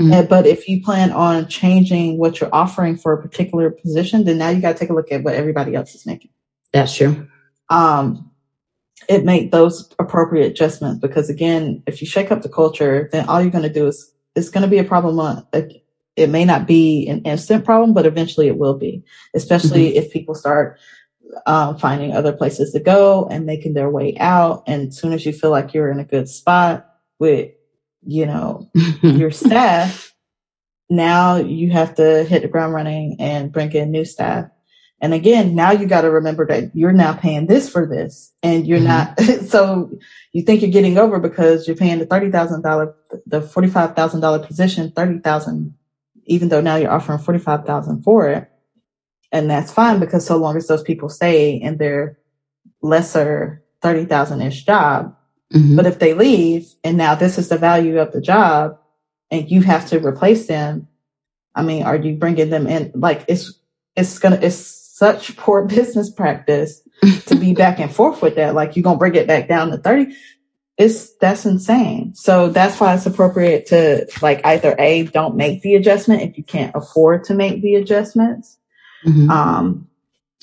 Mm-hmm. And, but if you plan on changing what you're offering for a particular position, then now you got to take a look at what everybody else is making. That's true. Um, it make those appropriate adjustments, because, again, if you shake up the culture, then all you're going to do is, it's going to be a problem. On, like, it may not be an instant problem, but eventually it will be, especially mm-hmm. if people start Um, finding other places to go and making their way out. And as soon as you feel like you're in a good spot with, you know, your staff, now you have to hit the ground running and bring in new staff. And again, now you got to remember that you're now paying this for this, and you're mm-hmm. not. So you think you're getting over because you're paying the thirty thousand dollars, the forty-five thousand dollars position, thirty thousand even though now you're offering forty-five thousand dollars for it. And that's fine, because so long as those people stay in their lesser thirty thousand ish job, mm-hmm. but if they leave and now this is the value of the job and you have to replace them, I mean, are you bringing them in? Like, it's, it's gonna, it's such poor business practice to be back and forth with that. Like, you're going to bring it back down to thirty. It's, that's insane. So that's why it's appropriate to, like, either A, don't make the adjustment if you can't afford to make the adjustments. Mm-hmm. Um,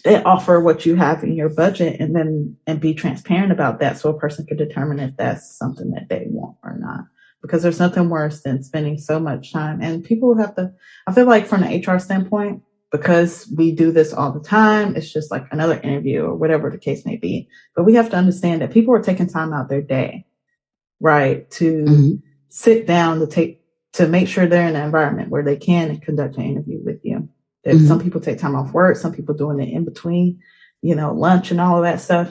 and offer what you have in your budget, and then, and be transparent about that. So a person could determine if that's something that they want or not, because there's nothing worse than spending so much time. And people have to, I feel like from an H R standpoint, because we do this all the time, it's just like another interview or whatever the case may be. But we have to understand that people are taking time out their day, right, to mm-hmm. sit down to take, to make sure they're in an environment where they can conduct an interview with you. That mm-hmm. some people take time off work, some people doing it in between, you know, lunch and all of that stuff.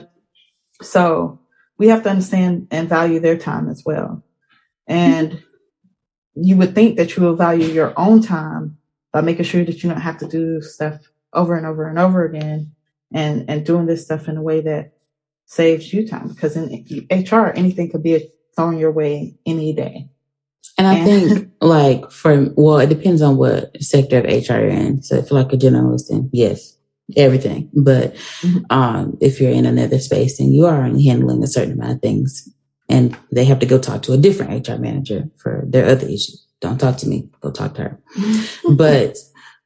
So we have to understand and value their time as well. And you would think that you will value your own time by making sure that you don't have to do stuff over and over and over again, and, and doing this stuff in a way that saves you time. Because in H R, anything could be thrown your way any day. And I and, think, like, for, well, it depends on what sector of H R you're in. So if you're like a generalist, then yes, everything. But mm-hmm. um, if you're in another space, then you are only handling a certain amount of things. And they have to go talk to a different H R manager for their other issue. Don't talk to me. Go talk to her. But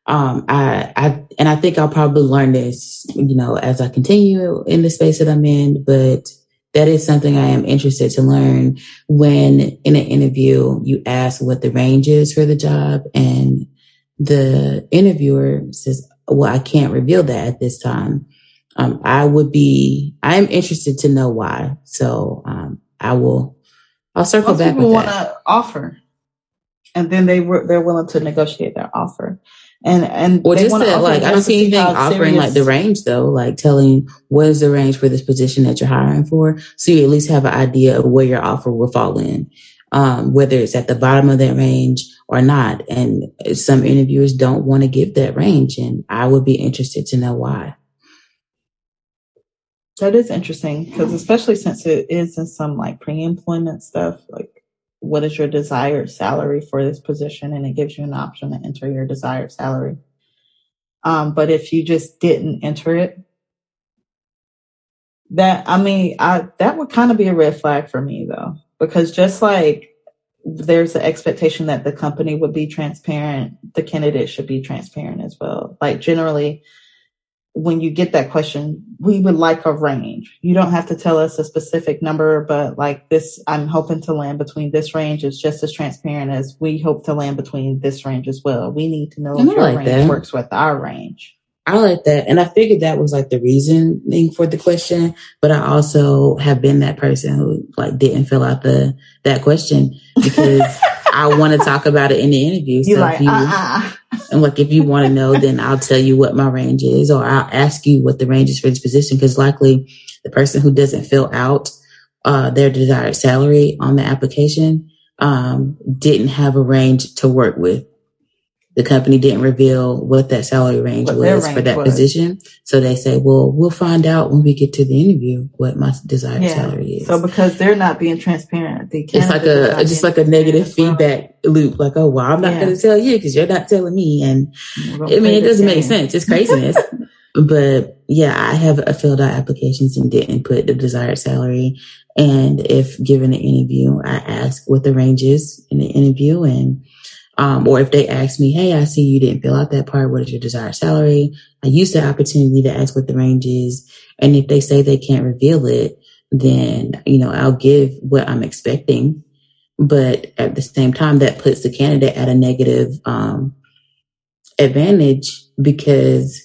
um, I, I, and I think I'll probably learn this, you know, as I continue in the space that I'm in. But that is something I am interested to learn, when in an interview you ask what the range is for the job, and the interviewer says, well, I can't reveal that at this time. Um, I would be, I'm interested to know why. So um, I will, I'll circle Most back with that. People want to offer. And then they were, they're willing to negotiate their offer. And, and, well, just that, like, I don't see anything offering serious. Like the range though, like telling what is the range for this position that you're hiring for. So you at least have an idea of where your offer will fall in, um, whether it's at the bottom of that range or not. And some interviewers don't want to give that range. And I would be interested to know why. That is interesting, because especially since it is in some like pre-employment stuff, like, what is your desired salary for this position? And it gives you an option to enter your desired salary. Um, but if you just didn't enter it, that, I mean, I, that would kind of be a red flag for me though, because just like there's the expectation that the company would be transparent, the candidate should be transparent as well. Like, generally, when you get that question, we would like a range. You don't have to tell us a specific number, but like this, I'm hoping to land between this range is just as transparent as we hope to land between this range as well. We need to know if your range works with our range. I like that. And I figured that was like the reasoning for the question, but I also have been that person who like didn't fill out the, that question because I want to talk about it in the interview. So like, you, uh-uh. I'm like, if you want to know, then I'll tell you what my range is, or I'll ask you what the range is for this position. Because likely the person who doesn't fill out uh, their desired salary on the application um, didn't have a range to work with. The company didn't reveal what that salary range what was range for that was. position. So they say, well, we'll find out when we get to the interview what my desired yeah. salary is. So because they're not being transparent, they can't. It's like a, just like a negative feedback loop. Like, oh, well, I'm not yeah. going to tell you because you're not telling me. And I mean, it doesn't game. make sense. It's craziness. But yeah, I have filled out applications and didn't put the desired salary. And if given an interview, I ask what the range is in the interview. And Um, or if they ask me, hey, I see you didn't fill out that part. What is your desired salary? I use the opportunity to ask what the range is. And if they say they can't reveal it, then, you know, I'll give what I'm expecting. But at the same time, that puts the candidate at a negative um, advantage, because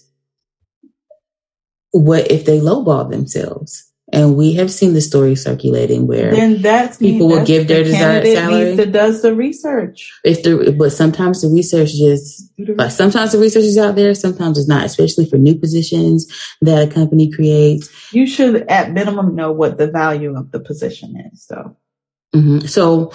what if they lowball themselves? And we have seen the story circulating where then that's people mean, that's will give their the desired salary. That does the research. If the, but sometimes the research is, like, sometimes the research is out there, sometimes it's not, especially for new positions that a company creates. You should at minimum know what the value of the position is. So, mm-hmm. so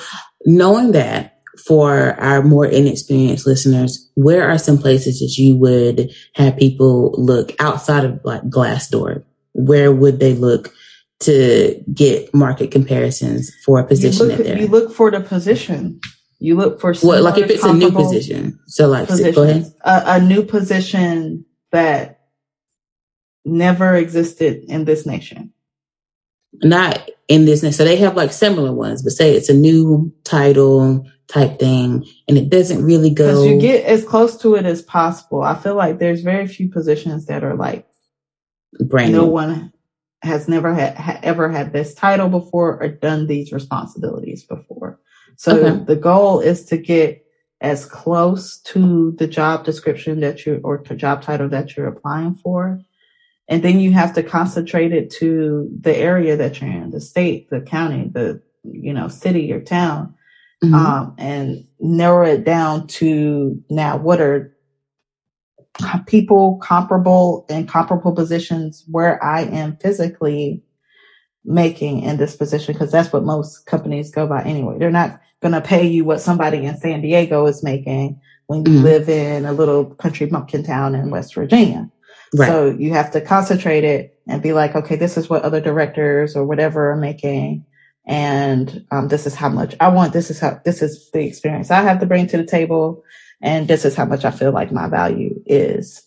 knowing that, for our more inexperienced listeners, where are some places that you would have people look outside of like Glassdoor? Where would they look to get market comparisons for a position that they're in? You look for the position. You look for what, like if it's a new position. So like, go ahead. A, a new position that never existed in this nation. Not in this nation. So they have like similar ones, but say it's a new title type thing, and it doesn't really go. Because you get as close to it as possible. I feel like there's very few positions that are like brand new. No one has never had ha- ever had this title before or done these responsibilities before. So okay. The goal is to get as close to the job description that you or the job title that you're applying for. And then you have to concentrate it to the area that you're in, the state, the county, the, you know, city or town, mm-hmm. um, and narrow it down to now what are people comparable in comparable positions where I am physically making in this position, because that's what most companies go by anyway. They're not going to pay you what somebody in San Diego is making when you mm-hmm. live in a little country pumpkin town in West Virginia. Right. So you have to concentrate it and be like, okay, this is what other directors or whatever are making. And um, this is how much I want. This is how, this is the experience I have to bring to the table. And this is how much I feel like my value is.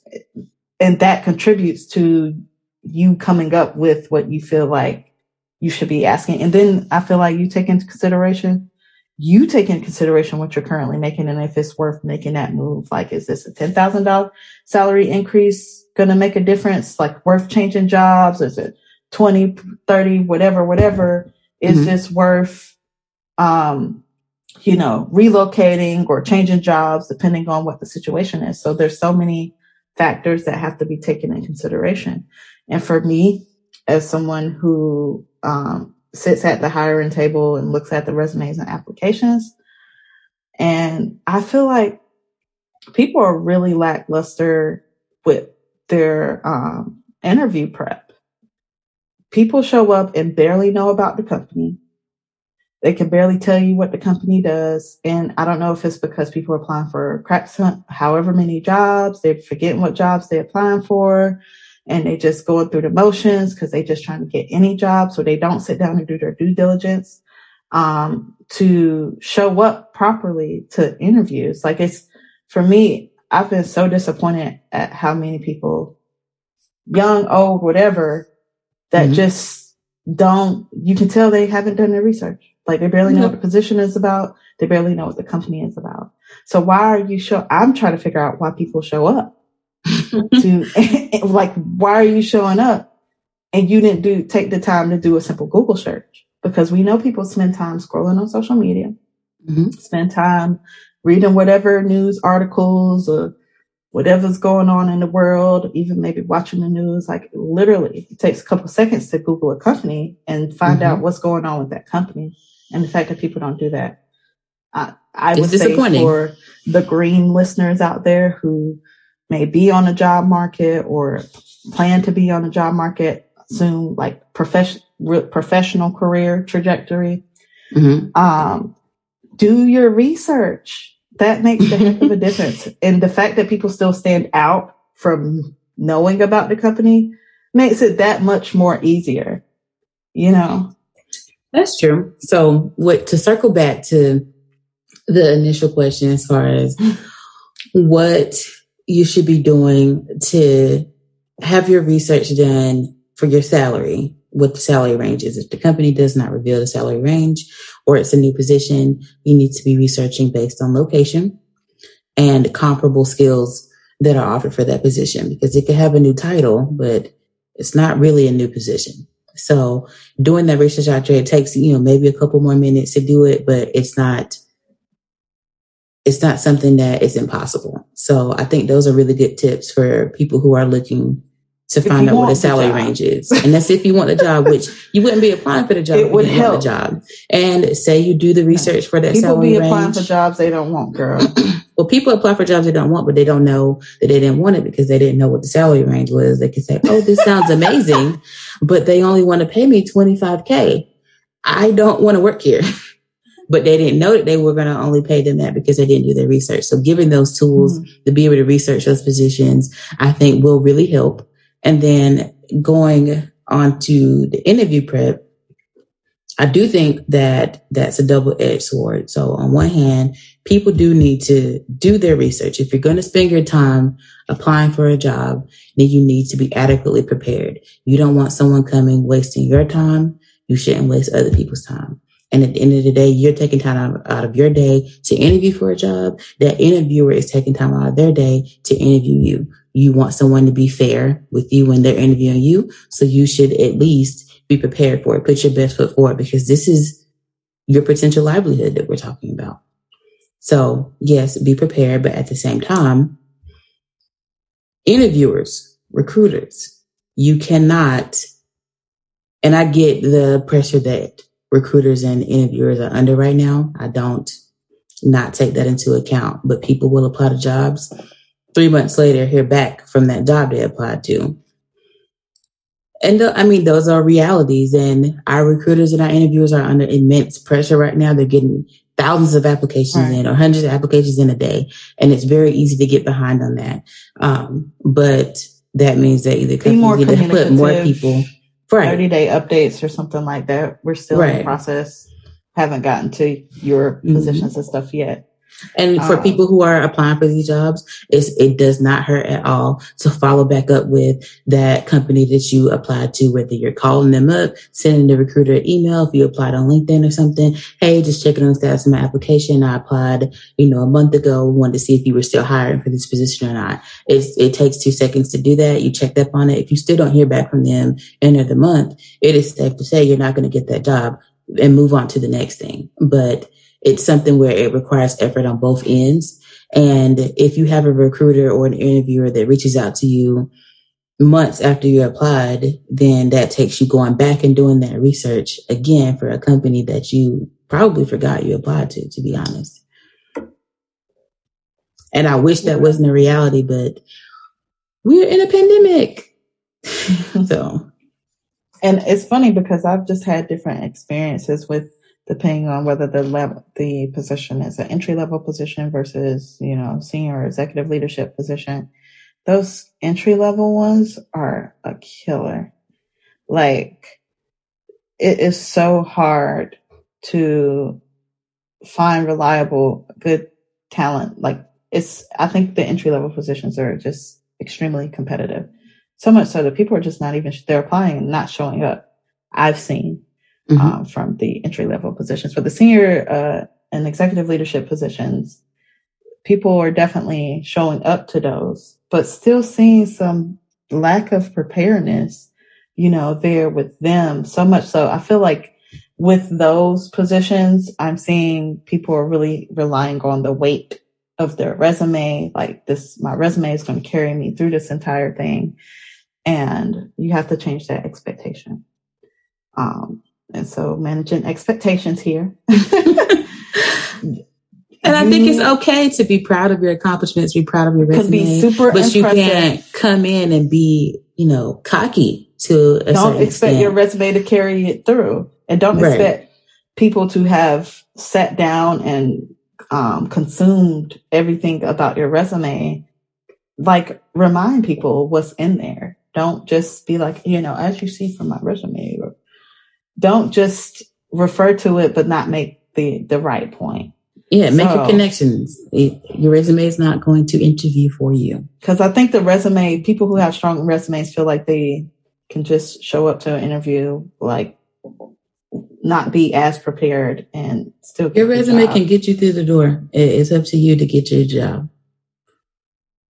And that contributes to you coming up with what you feel like you should be asking. And then I feel like you take into consideration, you take into consideration what you're currently making. And if it's worth making that move, like, is this a ten thousand dollars salary increase going to make a difference? Like, worth changing jobs? Is it twenty, thirty, whatever, whatever? Is mm-hmm. this worth, um, you know, relocating or changing jobs, depending on what the situation is? So there's so many factors that have to be taken in consideration. And for me, as someone who um, sits at the hiring table and looks at the resumes and applications, and I feel like people are really lackluster with their um, interview prep. People show up and barely know about the company. They can barely tell you what the company does. And I don't know if it's because people are applying for crap, however many jobs, they're forgetting what jobs they're applying for, and they just going through the motions because they just trying to get any job. So they don't sit down and do their due diligence um, to show up properly to interviews. Like, it's, for me, I've been so disappointed at how many people, young, old, whatever, that mm-hmm. just don't, you can tell they haven't done their research. Like, they barely know what the position is about. They barely know what the company is about. So why are you show? I'm trying to figure out why people show up. to like, why are you showing up? And you didn't do take the time to do a simple Google search, because we know people spend time scrolling on social media, mm-hmm. spend time reading whatever news articles or whatever's going on in the world, even maybe watching the news. Like, literally, it takes a couple seconds to Google a company and find mm-hmm. out what's going on with that company. And the fact that people don't do that, I, I would say for the green listeners out there who may be on a job market or plan to be on a job market soon, like profession, re- professional career trajectory, mm-hmm. um, do your research. That makes a heck of a difference. And the fact that people still stand out from knowing about the company makes it that much more easier, you know? That's true. So what, to circle back to the initial question, as far as what you should be doing to have your research done for your salary, what the salary range is. If the company does not reveal the salary range, or it's a new position, you need to be researching based on location and comparable skills that are offered for that position, because it could have a new title, but it's not really a new position. So doing that research out there, it takes, you know, maybe a couple more minutes to do it, but it's not, it's not something that is impossible. So I think those are really good tips for people who are looking to find out what the salary range is. And that's if you want the job, which you wouldn't be applying for the job. It would help. The job. And say you do the research for that salary range. People be applying for jobs they don't want, girl. Well, people apply for jobs they don't want, but they don't know that they didn't want it because they didn't know what the salary range was. They can say, oh, this sounds amazing, but they only want to pay me twenty-five K. I don't want to work here. but they didn't know that they were going to only pay them that because they didn't do their research. So giving those tools mm-hmm. to be able to research those positions, I think will really help. And then going on to the interview prep, I do think that that's a double-edged sword. So on one hand, people do need to do their research. If you're going to spend your time applying for a job, then you need to be adequately prepared. You don't want someone coming, wasting your time. You shouldn't waste other people's time. And at the end of the day, you're taking time out of your day to interview for a job. That interviewer is taking time out of their day to interview you. You want someone to be fair with you when they're interviewing you. So you should at least be prepared for it. Put your best foot forward, because this is your potential livelihood that we're talking about. So yes, be prepared, but at the same time, interviewers, recruiters, you cannot, and I get the pressure that recruiters and interviewers are under right now. I don't not take that into account, but people will apply to jobs. Three months later, hear back from that job they applied to. And th- I mean, those are realities, and our recruiters and our interviewers are under immense pressure right now. They're getting thousands of applications right. in, or hundreds of applications in a day. And it's very easy to get behind on that. Um, but that means that either companies need to put more people. Right. thirty day updates or something like that. We're still right. in the process. Haven't gotten to your mm-hmm. positions and stuff yet. And for um, people who are applying for these jobs, it's, it does not hurt at all to follow back up with that company that you applied to, whether you're calling them up, sending the recruiter an email, if you applied on LinkedIn or something. Hey, just checking on the status of my application. I applied, you know, a month ago. Wanted to see if you were still hiring for this position or not. It's, it takes two seconds to do that. You checked up on it. If you still don't hear back from them end of the month, it is safe to say you're not going to get that job and move on to the next thing. But it's something where it requires effort on both ends. And if you have a recruiter or an interviewer that reaches out to you months after you applied, then that takes you going back and doing that research again for a company that you probably forgot you applied to, to be honest. And I wish that wasn't a reality, but we're in a pandemic. So, and it's funny because I've just had different experiences with, depending on whether the level, the position is an entry-level position versus, you know, senior or executive leadership position. Those entry-level ones are a killer. Like, it is so hard to find reliable, good talent. Like, it's, I think the entry-level positions are just extremely competitive. So much so that people are just not even, they're applying and not showing up. I've seen. Mm-hmm. Um, from the entry-level positions. For the senior uh, and executive leadership positions, people are definitely showing up to those, but still seeing some lack of preparedness, you know, there with them. So much so, I feel like with those positions, I'm seeing people are really relying on the weight of their resume. Like, this, my resume is going to carry me through this entire thing. And you have to change that expectation. Um, And so managing expectations here. And I think it's okay to be proud of your accomplishments, be proud of your resume, be super but impressive. You can't come in and be, you know, cocky to a Don't expect extent. Your resume to carry it through. And don't right. expect people to have sat down and um, consumed everything about your resume. Like, remind people what's in there. Don't just be like, you know, as you see from my resume, or don't just refer to it, but not make the, the right point. Yeah, make so, your connections. It, your resume is not going to interview for you. Because I think the resume, people who have strong resumes feel like they can just show up to an interview, like, not be as prepared and still get your resume job. Can get you through the door. It, it's up to you to get your job.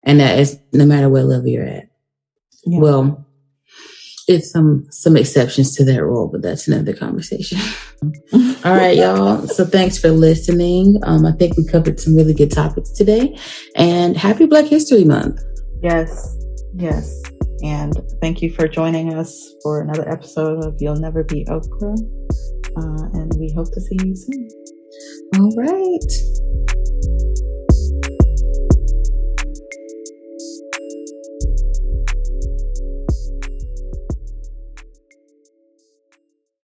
And that is no matter what level you're at. Yeah. Well, it's some some exceptions to that rule, but that's another conversation. All right, y'all. So thanks for listening. Um, I think we covered some really good topics today. And happy Black History Month. Yes, yes. And thank you for joining us for another episode of You'll Never Be Oprah. Uh, and we hope to see you soon. All right.